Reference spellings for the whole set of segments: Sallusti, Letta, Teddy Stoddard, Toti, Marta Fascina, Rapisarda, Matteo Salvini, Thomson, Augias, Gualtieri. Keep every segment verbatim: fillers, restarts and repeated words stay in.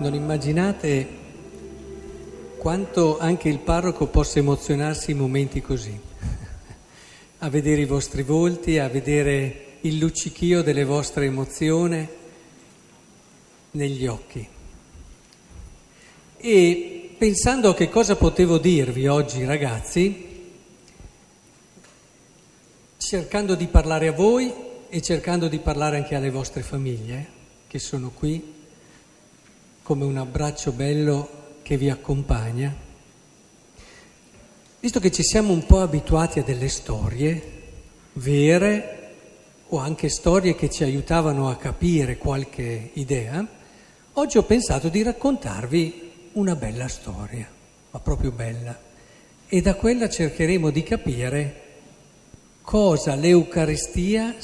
Non immaginate quanto anche il parroco possa emozionarsi in momenti così, a vedere i vostri volti, a vedere il luccichio delle vostre emozioni negli occhi. E pensando a che cosa potevo dirvi oggi, ragazzi, cercando di parlare a voi e cercando di parlare anche alle vostre famiglie che sono qui, come un abbraccio bello che vi accompagna, visto che ci siamo un po' abituati a delle storie vere o anche storie che ci aiutavano a capire qualche idea, oggi ho pensato di raccontarvi una bella storia, ma proprio bella, e da quella cercheremo di capire cosa l'Eucaristia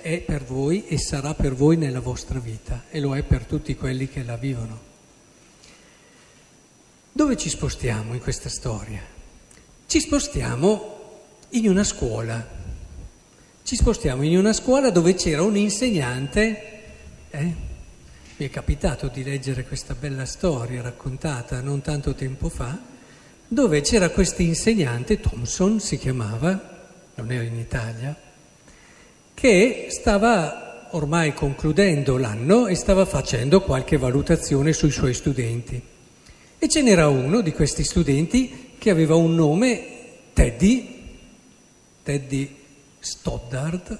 è per voi e sarà per voi nella vostra vita, e lo è per tutti quelli che la vivono. Dove ci spostiamo in questa storia? Ci spostiamo in una scuola, ci spostiamo in una scuola dove c'era un insegnante, eh? Mi è capitato di leggere questa bella storia raccontata non tanto tempo fa, dove c'era questo insegnante, Thomson si chiamava, non era in Italia, che stava ormai concludendo l'anno e stava facendo qualche valutazione sui suoi studenti. E ce n'era uno di questi studenti che aveva un nome, Teddy, Teddy Stoddard,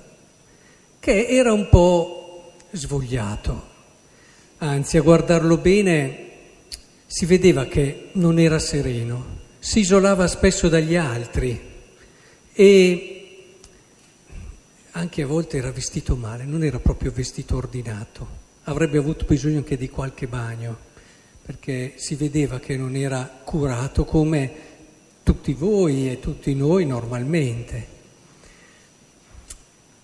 che era un po' svogliato. Anzi, a guardarlo bene si vedeva che non era sereno, si isolava spesso dagli altri, e anche a volte era vestito male, non era proprio vestito ordinato, avrebbe avuto bisogno anche di qualche bagno, perché si vedeva che non era curato come tutti voi e tutti noi normalmente.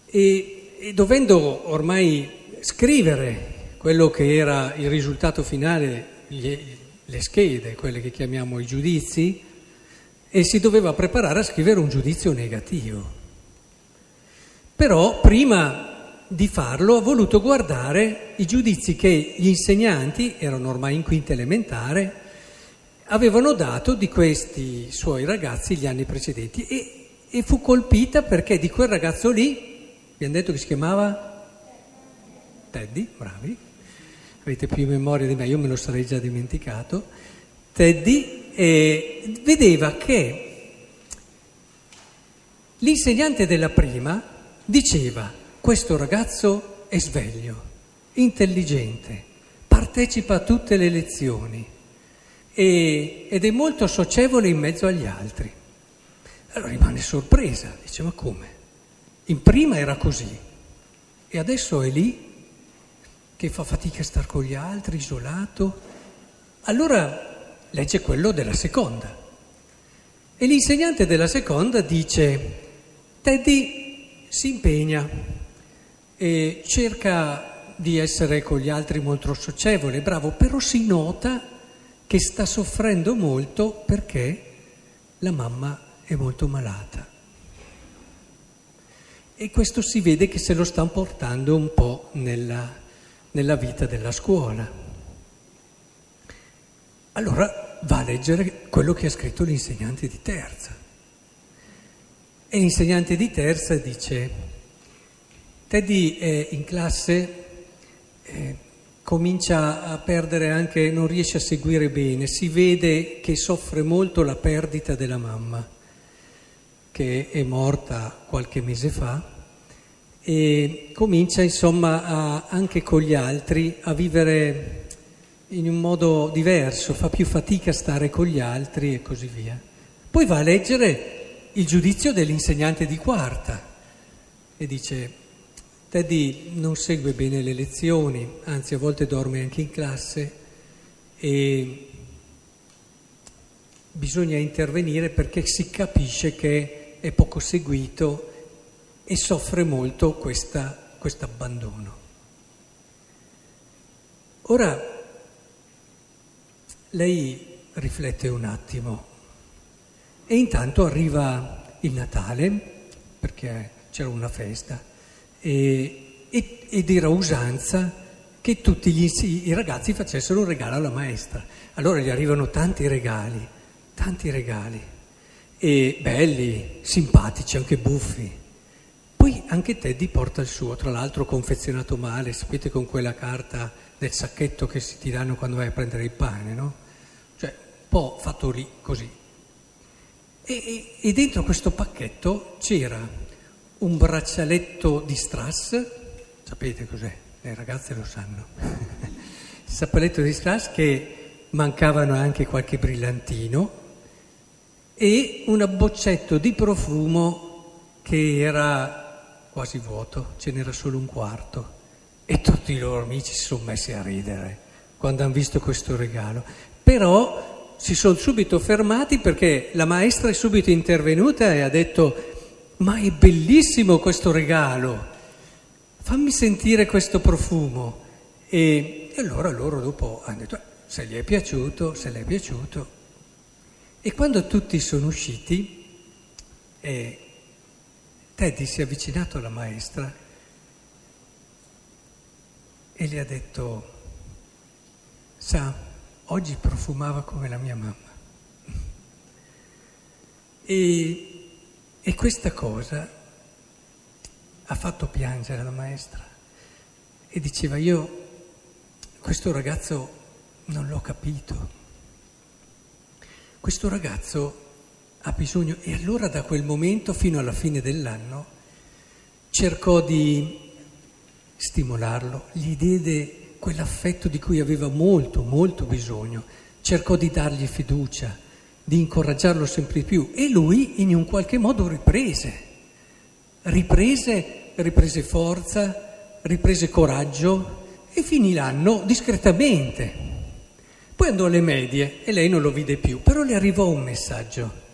E, e dovendo ormai scrivere quello che era il risultato finale, gli, le schede, quelle che chiamiamo i giudizi, e si doveva preparare a scrivere un giudizio negativo. Però prima di farlo ha voluto guardare i giudizi che gli insegnanti, erano ormai in quinta elementare, avevano dato di questi suoi ragazzi gli anni precedenti e, e fu colpita perché di quel ragazzo lì, abbiamo detto che si chiamava Teddy, bravi, avete più memoria di me, io me lo sarei già dimenticato, Teddy, E vedeva che l'insegnante della prima diceva: questo ragazzo è sveglio, intelligente, partecipa a tutte le lezioni e, ed è molto socievole in mezzo agli altri. Allora rimane sorpresa, dice: ma come? In prima era così e adesso è lì che fa fatica a star con gli altri, isolato. Allora legge quello della seconda e l'insegnante della seconda dice: Teddy si impegna e cerca di essere con gli altri molto socievole, bravo, però si nota che sta soffrendo molto perché la mamma è molto malata e questo si vede che se lo sta portando un po' nella, nella vita della scuola. Allora va a leggere quello che ha scritto l'insegnante di terza. E l'insegnante di terza dice: Teddy è in classe, eh, comincia a perdere anche, non riesce a seguire bene, si vede che soffre molto la perdita della mamma, che è morta qualche mese fa, e comincia insomma a, anche con gli altri a vivere in un modo diverso, fa più fatica a stare con gli altri e così via. Poi va a leggere il giudizio dell'insegnante di quarta e dice: Teddy non segue bene le lezioni, anzi a volte dorme anche in classe e bisogna intervenire perché si capisce che è poco seguito e soffre molto questa, questo abbandono. Ora lei riflette un attimo e intanto arriva il Natale, perché c'era una festa, e, ed era usanza che tutti gli, i ragazzi facessero un regalo alla maestra. Allora gli arrivano tanti regali, tanti regali, e belli, simpatici, anche buffi. Poi anche Teddy porta il suo, tra l'altro confezionato male, sapete, con quella carta del sacchetto che si ti danno quando vai a prendere il pane, no? Cioè, un po' fatto lì, così. E, e, e dentro questo pacchetto c'era un braccialetto di strass, sapete cos'è? Le ragazze lo sanno. Sappaletto di strass, che mancavano anche qualche brillantino, e un boccetto di profumo che era quasi vuoto, ce n'era solo un quarto. E tutti i loro amici si sono messi a ridere quando hanno visto questo regalo. Però si sono subito fermati, perché la maestra è subito intervenuta e ha detto: ma è bellissimo questo regalo, fammi sentire questo profumo. E, e allora loro dopo hanno detto: se gli è piaciuto, se gli è piaciuto. E quando tutti sono usciti, eh, Teddy si è avvicinato alla maestra e le ha detto: sa, oggi profumava come la mia mamma. E E questa cosa ha fatto piangere la maestra, e diceva: io questo ragazzo non l'ho capito, questo ragazzo ha bisogno. E allora da quel momento fino alla fine dell'anno cercò di stimolarlo, gli diede quell'affetto di cui aveva molto, molto bisogno, cercò di dargli fiducia, di incoraggiarlo sempre di più, e lui in un qualche modo riprese, riprese, riprese forza, riprese coraggio, e finì l'anno discretamente. Poi andò alle medie e lei non lo vide più, però le arrivò un messaggio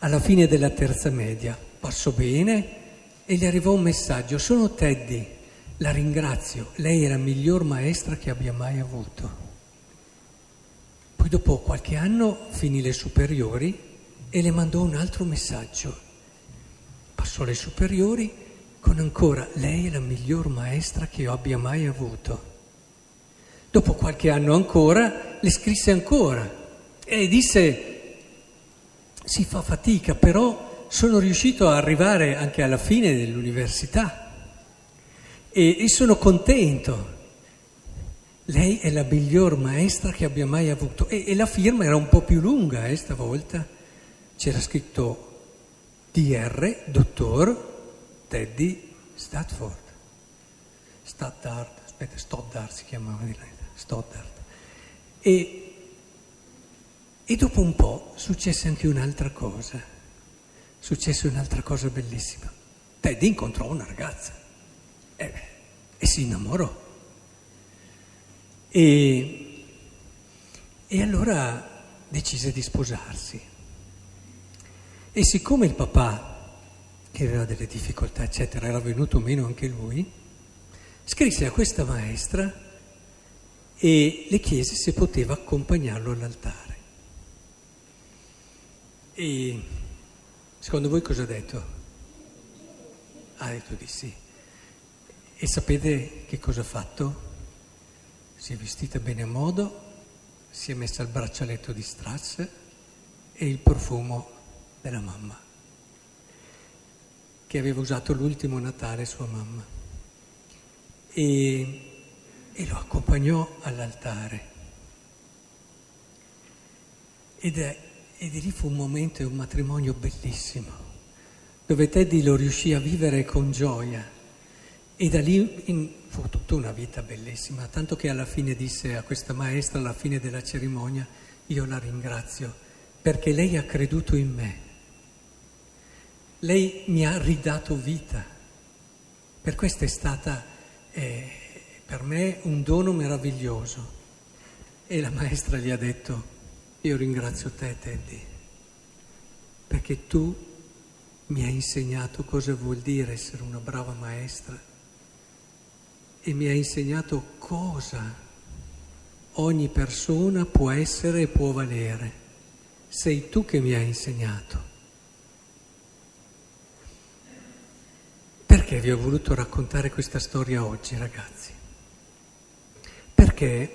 alla fine della terza media, passò bene, e le arrivò un messaggio: sono Teddy, la ringrazio, lei è la miglior maestra che abbia mai avuto. Poi dopo qualche anno finì le superiori e le mandò un altro messaggio. Passò le superiori con ancora: lei è la miglior maestra che io abbia mai avuto. Dopo qualche anno ancora le scrisse ancora e disse: si fa fatica, però sono riuscito ad arrivare anche alla fine dell'università e, e sono contento. Lei è la miglior maestra che abbia mai avuto. E, e la firma era un po' più lunga, eh, stavolta. C'era scritto D R, dottor Teddy Stoddard. Stoddard, aspetta, Stoddard si chiamava di lei, Stoddard. E, e dopo un po' successe anche un'altra cosa. Successe un'altra cosa bellissima. Teddy incontrò una ragazza e, e si innamorò. E, e allora decise di sposarsi, e siccome il papà, che aveva delle difficoltà eccetera, era venuto meno anche lui, scrisse a questa maestra e le chiese se poteva accompagnarlo all'altare. E secondo voi cosa ha detto? Ha detto di sì. E sapete che cosa ha fatto? Si è vestita bene a modo, si è messa il braccialetto di strass e il profumo della mamma, che aveva usato l'ultimo Natale sua mamma, e, e lo accompagnò all'altare. Ed, è, ed è lì fu un momento e un matrimonio bellissimo, dove Teddy lo riuscì a vivere con gioia, e da lì in, fu tutta una vita bellissima, tanto che alla fine disse a questa maestra, alla fine della cerimonia: io la ringrazio perché lei ha creduto in me, lei mi ha ridato vita, per questo è stata eh, per me un dono meraviglioso. E la maestra gli ha detto: io ringrazio te, Teddy, perché tu mi hai insegnato cosa vuol dire essere una brava maestra, e mi ha insegnato cosa ogni persona può essere e può valere. Sei tu che mi hai insegnato. Perché vi ho voluto raccontare questa storia oggi, ragazzi? perché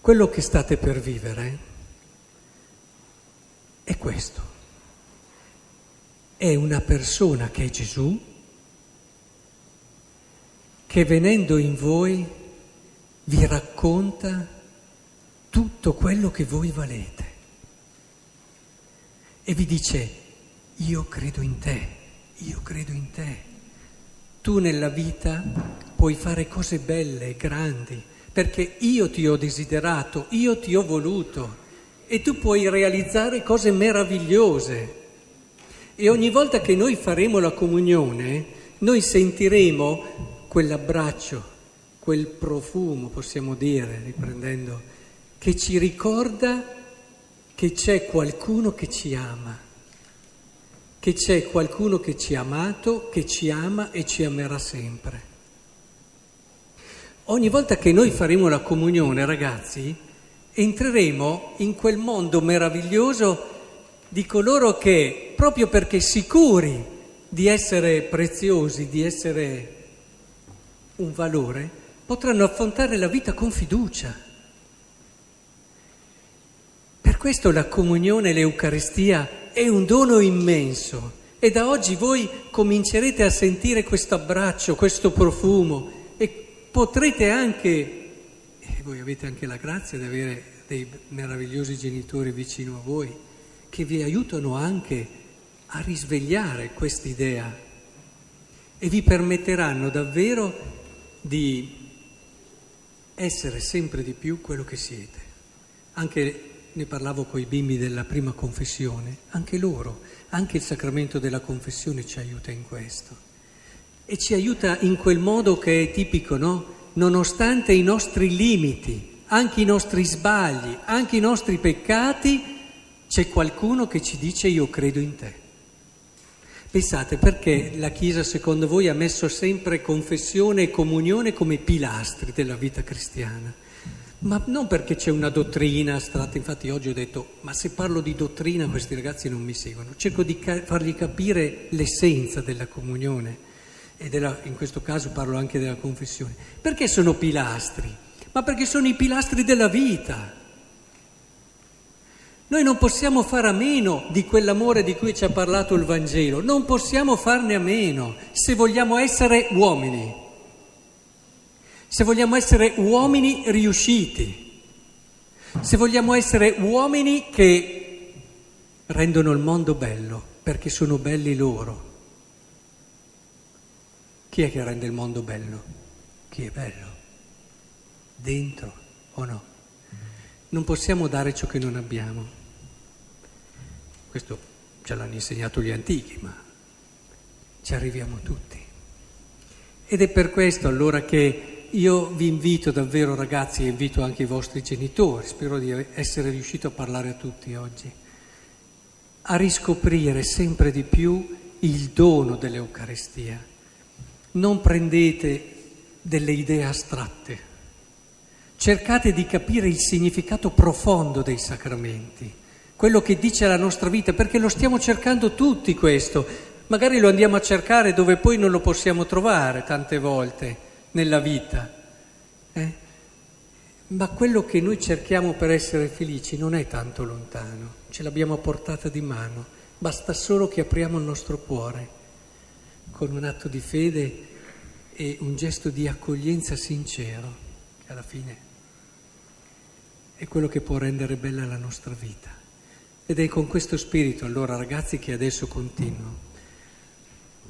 quello che state per vivere è questo. È una persona che è Gesù, che venendo in voi vi racconta tutto quello che voi valete e vi dice: io credo in te, io credo in te. Tu nella vita puoi fare cose belle, grandi, perché io ti ho desiderato, io ti ho voluto e tu puoi realizzare cose meravigliose. E ogni volta che noi faremo la comunione, noi sentiremo quell'abbraccio, quel profumo, possiamo dire, riprendendo, che ci ricorda che c'è qualcuno che ci ama. Che c'è qualcuno che ci ha amato, che ci ama e ci amerà sempre. Ogni volta che noi faremo la comunione, ragazzi, entreremo in quel mondo meraviglioso di coloro che, proprio perché sicuri di essere preziosi, di essere un valore, potranno affrontare la vita con fiducia. Per questo la comunione e l'Eucaristia è un dono immenso e da oggi voi comincerete a sentire questo abbraccio, questo profumo e potrete anche, e voi avete anche la grazia di avere dei meravigliosi genitori vicino a voi che vi aiutano anche a risvegliare quest'idea e vi permetteranno davvero di essere sempre di più quello che siete. Anche ne parlavo con i bimbi della prima confessione, anche loro, anche il sacramento della confessione ci aiuta in questo e ci aiuta in quel modo che è tipico, no? Nonostante i nostri limiti, anche i nostri sbagli, anche i nostri peccati, c'è qualcuno che ci dice: io credo in te. Pensate, perché la Chiesa secondo voi ha messo sempre confessione e comunione come pilastri della vita cristiana? Ma non perché c'è una dottrina astratta. Infatti oggi ho detto: ma se parlo di dottrina questi ragazzi non mi seguono. Cerco di ca- fargli capire l'essenza della comunione e della, in questo caso parlo anche della confessione. Perché sono pilastri? Ma perché sono i pilastri della vita. Noi non possiamo fare a meno di quell'amore di cui ci ha parlato il Vangelo, non possiamo farne a meno se vogliamo essere uomini. Se vogliamo essere uomini riusciti, se vogliamo essere uomini che rendono il mondo bello perché sono belli loro. Chi è che rende il mondo bello? Chi è bello? Dentro o no? Non possiamo dare ciò che non abbiamo. Questo ce l'hanno insegnato gli antichi, ma ci arriviamo tutti. Ed è per questo allora che io vi invito davvero, ragazzi, e invito anche i vostri genitori, spero di essere riuscito a parlare a tutti oggi, a riscoprire sempre di più il dono dell'Eucaristia. Non prendete delle idee astratte, cercate di capire il significato profondo dei sacramenti, quello che dice la nostra vita, perché lo stiamo cercando tutti questo. Magari lo andiamo a cercare dove poi non lo possiamo trovare tante volte nella vita, eh? Ma quello che noi cerchiamo per essere felici non è tanto lontano, ce l'abbiamo a portata di mano, basta solo che apriamo il nostro cuore con un atto di fede e un gesto di accoglienza sincero, che alla fine è quello che può rendere bella la nostra vita. Ed è con questo spirito, allora, ragazzi, che adesso continuo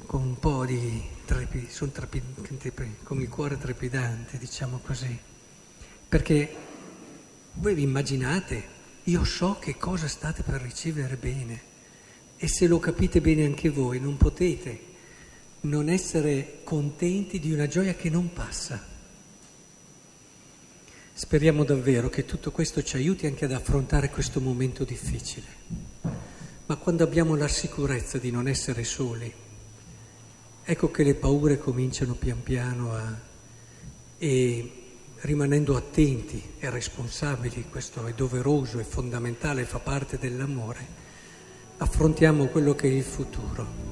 con un po' di trepi, sono trepi, con il cuore trepidante, diciamo così, perché voi vi immaginate, io so che cosa state per ricevere bene e se lo capite bene anche voi non potete non essere contenti di una gioia che non passa. Speriamo davvero che tutto questo ci aiuti anche ad affrontare questo momento difficile, ma quando abbiamo la sicurezza di non essere soli, ecco che le paure cominciano pian piano a, e rimanendo attenti e responsabili, questo è doveroso, è fondamentale, fa parte dell'amore, affrontiamo quello che è il futuro.